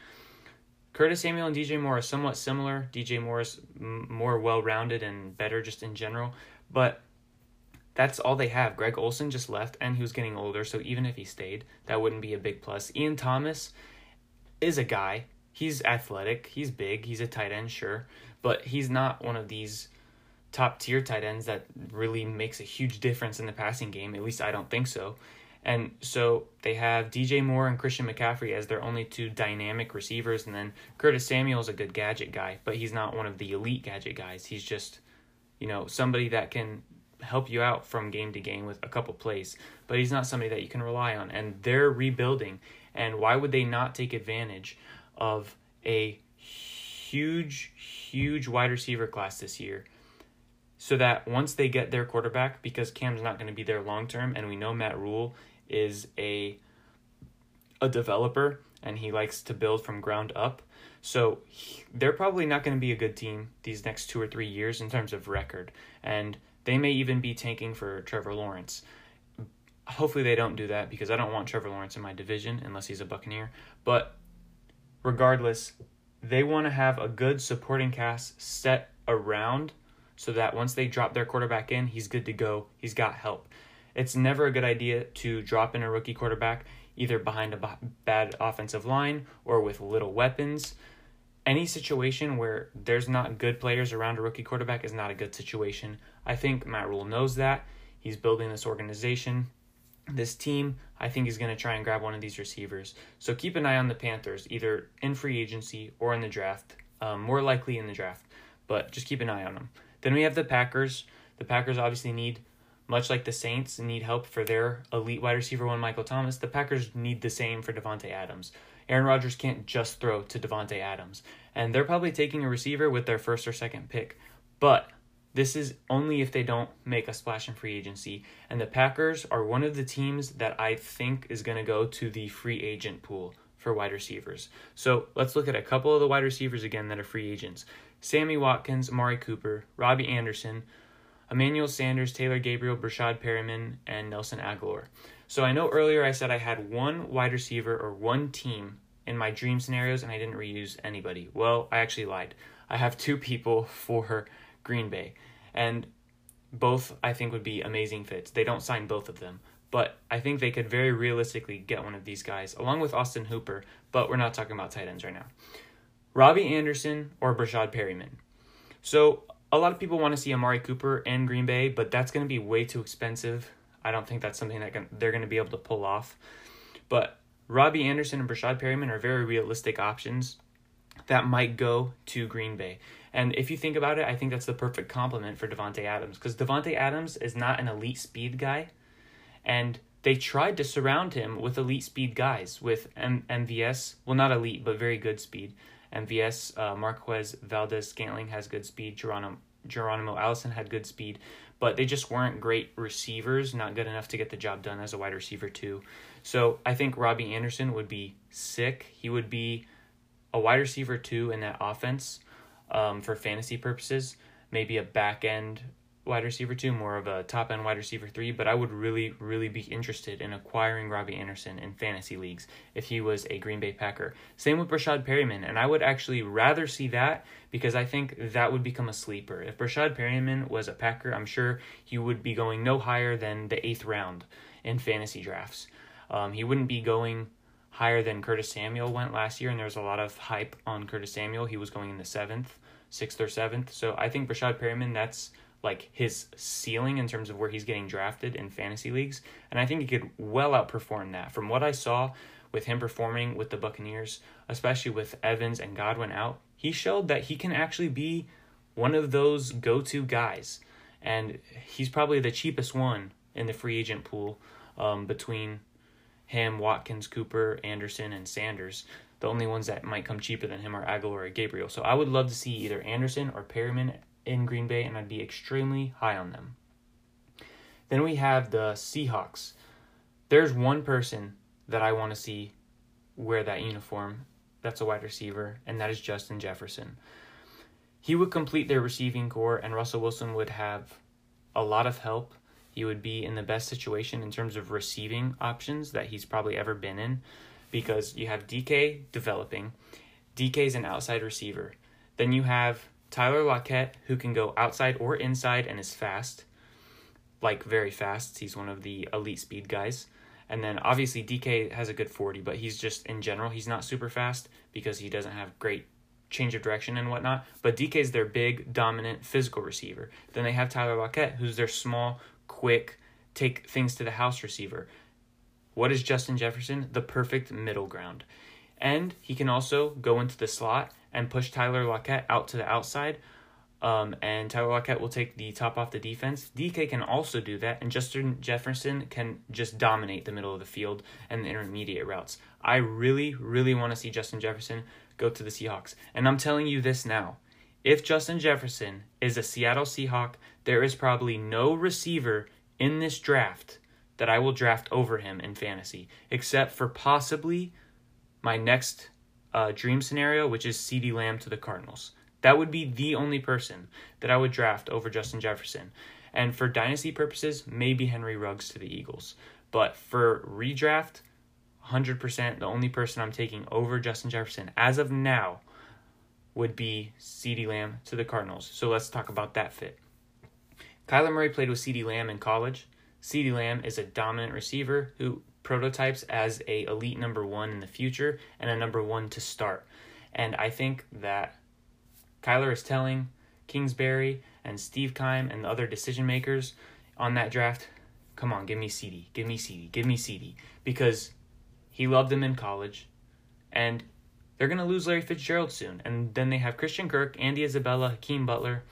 Curtis Samuel and DJ Moore are somewhat similar. DJ Moore is more well-rounded and better just in general, but that's all they have. Greg Olsen just left, and he was getting older, so even if he stayed, that wouldn't be a big plus. Ian Thomas is a guy. He's athletic. He's big. He's a tight end, sure, but he's not one of these top-tier tight ends that really makes a huge difference in the passing game. At least I don't think so. And so they have DJ Moore and Christian McCaffrey as their only two dynamic receivers. And then Curtis Samuel's a good gadget guy, but he's not one of the elite gadget guys. He's just, you know, somebody that can help you out from game to game with a couple plays, but he's not somebody that you can rely on. And they're rebuilding. And why would they not take advantage of a huge, huge wide receiver class this year? So that once they get their quarterback, because Cam's not going to be there long term, and we know Matt Rhule is a developer and he likes to build from ground up. So they're probably not going to be a good team these next 2 or 3 years in terms of record. And they may even be tanking for Trevor Lawrence. Hopefully they don't do that, because I don't want Trevor Lawrence in my division unless he's a Buccaneer. But regardless, they want to have a good supporting cast set around, so that once they drop their quarterback in, he's good to go. He's got help. It's never a good idea to drop in a rookie quarterback either behind a bad offensive line or with little weapons. Any situation where there's not good players around a rookie quarterback is not a good situation. I think Matt Rhule knows that. He's building this organization, this team. I think he's going to try and grab one of these receivers. So keep an eye on the Panthers, either in free agency or in the draft. More likely in the draft, but just keep an eye on them. Then we have the Packers. The Packers obviously need, much like the Saints, need help for their elite wide receiver one, Michael Thomas. The Packers need the same for Devontae Adams. Aaron Rodgers can't just throw to Devontae Adams. And they're probably taking a receiver with their first or second pick. But this is only if they don't make a splash in free agency. And the Packers are one of the teams that I think is going to go to the free agent pool for wide receivers. So let's look at a couple of the wide receivers again that are free agents. Sammy Watkins, Amari Cooper, Robbie Anderson, Emmanuel Sanders, Taylor Gabriel, Breshad Perriman, and Nelson Agholor. So I know earlier I said I had one wide receiver or one team in my dream scenarios, and I didn't reuse anybody. Well, I actually lied. I have two people for Green Bay, and both I think would be amazing fits. They don't sign both of them, but I think they could very realistically get one of these guys, along with Austin Hooper, but we're not talking about tight ends right now. Robbie Anderson or Breshad Perriman. So a lot of people want to see Amari Cooper in Green Bay, but that's going to be way too expensive. I don't think that's something that they're going to be able to pull off. But Robbie Anderson and Breshad Perriman are very realistic options that might go to Green Bay. And if you think about it, I think that's the perfect complement for Devontae Adams, because Devontae Adams is not an elite speed guy, and they tried to surround him with elite speed guys, with MVS, well, not elite, but very good speed. MVS, Marquez Valdez-Scantling has good speed. Geronimo Allison had good speed, but they just weren't great receivers, not good enough to get the job done as a wide receiver too. So I think Robbie Anderson would be sick. He would be a wide receiver too in that offense for fantasy purposes, maybe a back-end wide receiver two, more of a top-end wide receiver three, but I would really, really be interested in acquiring Robbie Anderson in fantasy leagues if he was a Green Bay Packer. Same with Breshad Perriman, and I would actually rather see that, because I think that would become a sleeper. If Breshad Perriman was a Packer, I'm sure he would be going no higher than the 8th round in fantasy drafts. He wouldn't be going higher than Curtis Samuel went last year, and there was a lot of hype on Curtis Samuel. He was going in the 6th or 7th. So I think Breshad Perriman, that's like his ceiling in terms of where he's getting drafted in fantasy leagues. And I think he could well outperform that. From what I saw with him performing with the Buccaneers, especially with Evans and Godwin out, he showed that he can actually be one of those go-to guys. And he's probably the cheapest one in the free agent pool between him, Watkins, Cooper, Anderson, and Sanders. The only ones that might come cheaper than him are Agholor or Gabriel. So I would love to see either Anderson or Perriman in Green Bay, and I'd be extremely high on them. Then we have the Seahawks. There's one person that I want to see wear that uniform that's a wide receiver, and that is Justin Jefferson. He would complete their receiving core, and Russell Wilson would have a lot of help. He would be in the best situation in terms of receiving options that he's probably ever been in, because you have DK developing. DK's an outside receiver. Then you have Tyler Lockett, who can go outside or inside and is fast, like very fast. He's one of the elite speed guys. And then obviously DK has a good 40, but he's just, in general, he's not super fast because he doesn't have great change of direction and whatnot. But DK's their big, dominant, physical receiver. Then they have Tyler Lockett, who's their small, quick, take things to the house receiver. What is Justin Jefferson? The perfect middle ground. And he can also go into the slot and push Tyler Lockett out to the outside. And Tyler Lockett will take the top off the defense. DK can also do that, and Justin Jefferson can just dominate the middle of the field and the intermediate routes. I really, really want to see Justin Jefferson go to the Seahawks. And I'm telling you this now. If Justin Jefferson is a Seattle Seahawk, there is probably no receiver in this draft that I will draft over him in fantasy, except for possibly my next dream scenario, which is CeeDee Lamb to the Cardinals. That would be the only person that I would draft over Justin Jefferson. And for dynasty purposes, maybe Henry Ruggs to the Eagles. But for redraft, 100%, the only person I'm taking over Justin Jefferson as of now would be CeeDee Lamb to the Cardinals. So let's talk about that fit. Kyler Murray played with CeeDee Lamb in college. CeeDee Lamb is a dominant receiver who prototypes as an elite number one in the future and a number one to start. And I think that Kyler is telling Kingsbury and Steve Keim and the other decision makers on that draft, come on, give me CeeDee, give me CeeDee, give me CeeDee. Because he loved him in college, and they're going to lose Larry Fitzgerald soon. And then they have Christian Kirk, Andy Isabella, Hakeem Butler,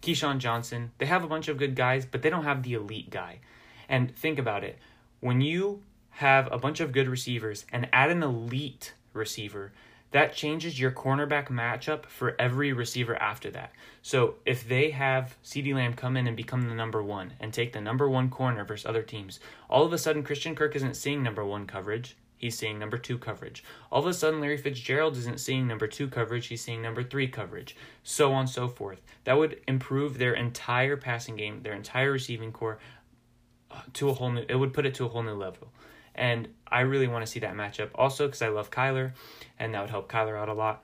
Keyshawn Johnson. They have a bunch of good guys, but they don't have the elite guy. And think about it. When you have a bunch of good receivers and add an elite receiver, that changes your cornerback matchup for every receiver after that. So if they have CeeDee Lamb come in and become the number one and take the number one corner versus other teams, all of a sudden Christian Kirk isn't seeing number one coverage. He's seeing number two coverage. All of a sudden Larry Fitzgerald isn't seeing number two coverage. He's seeing number three coverage, so on and so forth. That would improve their entire passing game, their entire receiving core to a whole new, it would put it to a whole new level. And I really want to see that matchup also because I love Kyler, and that would help Kyler out a lot.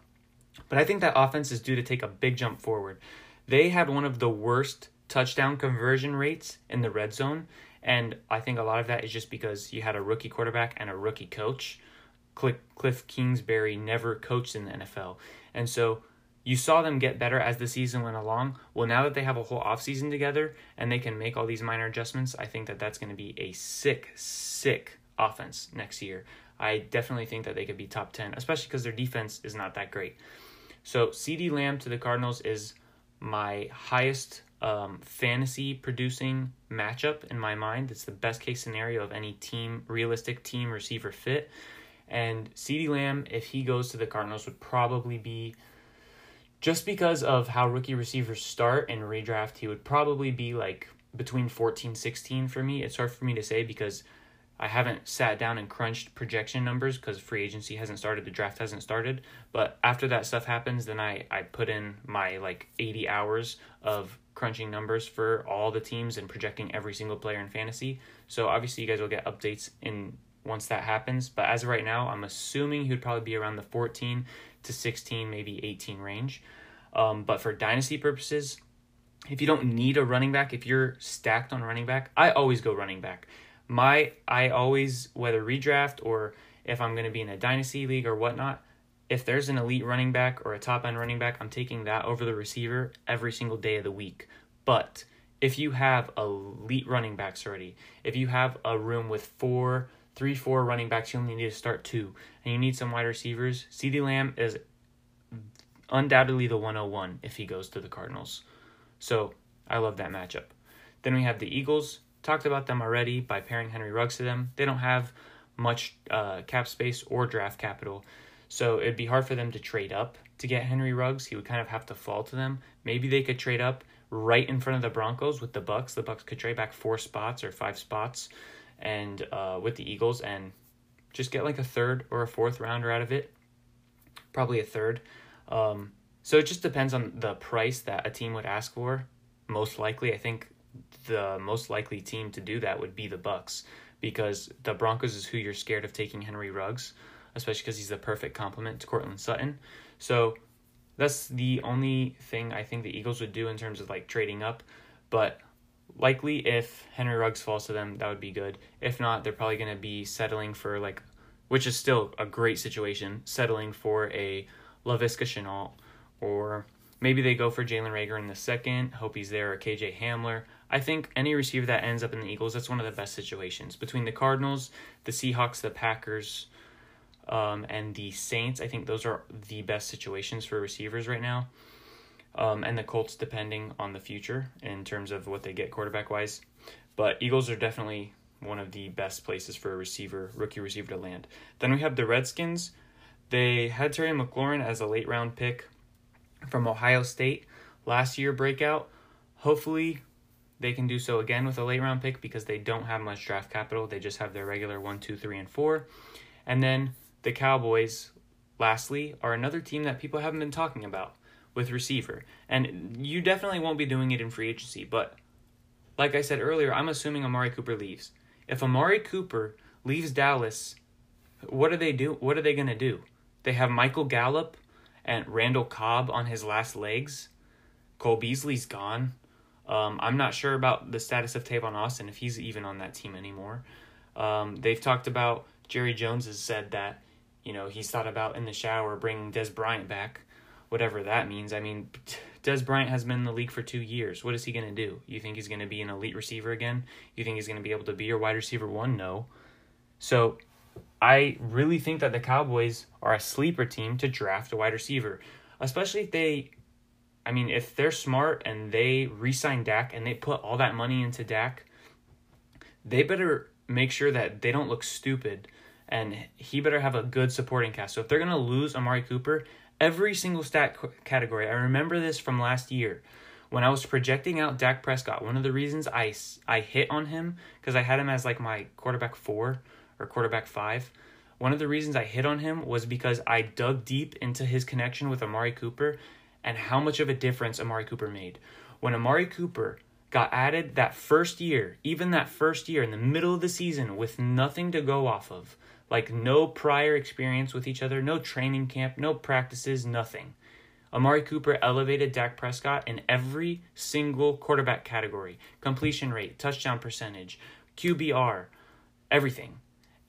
But I think that offense is due to take a big jump forward. They had one of the worst touchdown conversion rates in the red zone, and I think a lot of that is just because you had a rookie quarterback and a rookie coach. Cliff Kingsbury never coached in the NFL. And so you saw them get better as the season went along. Well, now that they have a whole offseason together and they can make all these minor adjustments, I think that that's going to be a sick, sick offense next year. I definitely think that they could be top 10, especially because their defense is not that great. So CeeDee Lamb to the Cardinals is my highest fantasy producing matchup in my mind. It's the best case scenario of any team, realistic team receiver fit. And CeeDee Lamb, if he goes to the Cardinals, would probably be, just because of how rookie receivers start in redraft, he would probably be like between 14, 16 for me. It's hard for me to say because I haven't sat down and crunched projection numbers because free agency hasn't started, the draft hasn't started. But after that stuff happens, then I put in my like 80 hours of crunching numbers for all the teams and projecting every single player in fantasy. So obviously you guys will get updates in once that happens. But as of right now, I'm assuming he would probably be around the 14 to 16, maybe 18 range. But for dynasty purposes, if you don't need a running back, if you're stacked on running back, I always go running back. I always, whether redraft or if I'm going to be in a dynasty league or whatnot, if there's an elite running back or a top-end running back, I'm taking that over the receiver every single day of the week. But if you have elite running backs already, if you have a room with three, four running backs, you only need to start two, and you need some wide receivers, CeeDee Lamb is undoubtedly the 101 if he goes to the Cardinals. So I love that matchup. Then we have the Eagles. Talked about them already by pairing Henry Ruggs to them. They don't have much cap space or draft capital, so it'd be hard for them to trade up to get Henry Ruggs. He would kind of have to fall to them. Maybe they could trade up right in front of the Broncos with the Bucks. The Bucks could trade back 4 spots or 5 spots and with the Eagles and just get like a 3rd or a 4th rounder out of it, probably a 3rd. So it just depends on the price that a team would ask for. Most likely, I think the most likely team to do that would be the Bucks because the Broncos is who you're scared of taking Henry Ruggs. especially because he's the perfect complement to Courtland Sutton. So that's the only thing I think the Eagles would do in terms of like trading up. But likely if Henry Ruggs falls to them, that would be good. If not, they're probably going to be settling for like, which is still a great situation, settling for a Laviska Shenault, or maybe they go for Jalen Reagor in the second, hope he's there, or KJ Hamler. I think any receiver that ends up in the Eagles, that's one of the best situations. Between the Cardinals, the Seahawks, the Packers, and the Saints, I think those are the best situations for receivers right now. And the Colts, depending on the future in terms of what they get quarterback-wise. But Eagles are definitely one of the best places for a receiver, rookie receiver to land. Then we have the Redskins. They had Terry McLaurin as a late-round pick from Ohio State last year breakout. Hopefully they can do so again with a late-round pick because they don't have much draft capital. They just have their regular 1, 2, 3, and 4. And then the Cowboys, lastly, are another team that people haven't been talking about with receiver. And you definitely won't be doing it in free agency, but like I said earlier, I'm assuming Amari Cooper leaves. If Amari Cooper leaves Dallas, what are they going to do? They have Michael Gallup and Randall Cobb on his last legs. Cole Beasley's gone. I'm not sure about the status of Tavon Austin, if he's even on that team anymore. They've talked about, Jerry Jones has said that, you know, he's thought about in the shower bringing Dez Bryant back, whatever that means. I mean, Dez Bryant has been in the league for 2 years. What is he going to do? You think he's going to be an elite receiver again? You think he's going to be able to be your wide receiver one? No. So I really think that the Cowboys are a sleeper team to draft a wide receiver, especially if they're smart and they re-sign Dak and they put all that money into Dak, they better make sure that they don't look stupid and he better have a good supporting cast. So if they're going to lose Amari Cooper, every single stat category, I remember this from last year when I was projecting out Dak Prescott. One of the reasons I hit on him, because I had him as like my quarterback 4 or quarterback 5, one of the reasons I hit on him was because I dug deep into his connection with Amari Cooper and how much of a difference Amari Cooper made. When Amari Cooper got added that first year in the middle of the season with nothing to go off of, like no prior experience with each other, no training camp, no practices, nothing. Amari Cooper elevated Dak Prescott in every single quarterback category, completion rate, touchdown percentage, QBR, everything.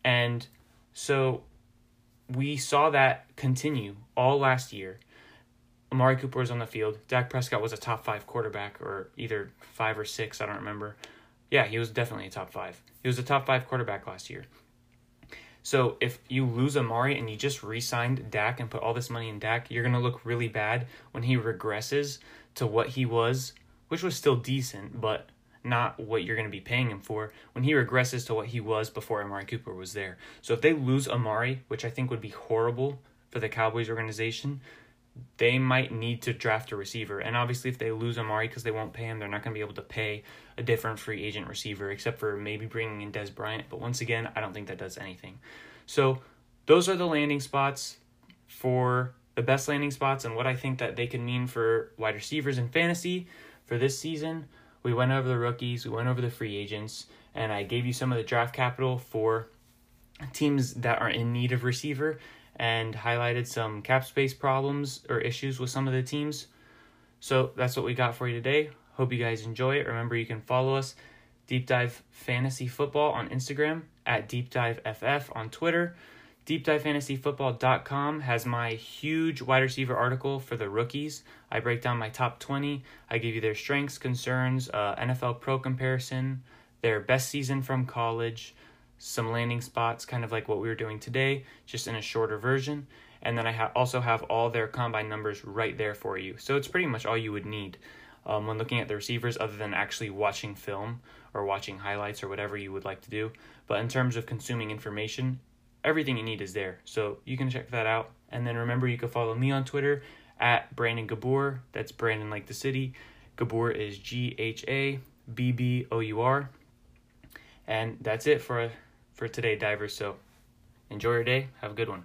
And so we saw that continue all last year. Amari Cooper was on the field. Dak Prescott was a top 5 quarterback, or either 5 or 6, I don't remember. Yeah, he was definitely a top 5. He was a top 5 quarterback last year. So if you lose Amari and you just re-signed Dak and put all this money in Dak, you're going to look really bad when he regresses to what he was, which was still decent, but not what you're going to be paying him for, when he regresses to what he was before Amari Cooper was there. So if they lose Amari, which I think would be horrible for the Cowboys organization, they might need to draft a receiver. And obviously if they lose Amari because they won't pay him, they're not going to be able to pay a different free agent receiver except for maybe bringing in Dez Bryant. But once again, I don't think that does anything. So those are the landing spots for the best landing spots and what I think that they can mean for wide receivers in fantasy for this season. We went over the rookies, we went over the free agents, and I gave you some of the draft capital for teams that are in need of receiver, and highlighted some cap space problems or issues with some of the teams. So that's what we got for you today. Hope you guys enjoy it. Remember, you can follow us, Deep Dive Fantasy Football on Instagram, at Deep Dive FF on Twitter. DeepDiveFantasyFootball.com has my huge wide receiver article for the rookies. I break down my top 20. I give you their strengths, concerns, NFL Pro comparison, their best season from college, some landing spots, kind of like what we were doing today, just in a shorter version. And then I also have all their combine numbers right there for you. So it's pretty much all you would need when looking at the receivers, other than actually watching film or watching highlights or whatever you would like to do. But in terms of consuming information, everything you need is there. So you can check that out. And then remember, you can follow me on Twitter at Brandon Gabor. That's Brandon like the city. Gabor is GHABBOUR. And that's it for today, divers. So enjoy your day. Have a good one.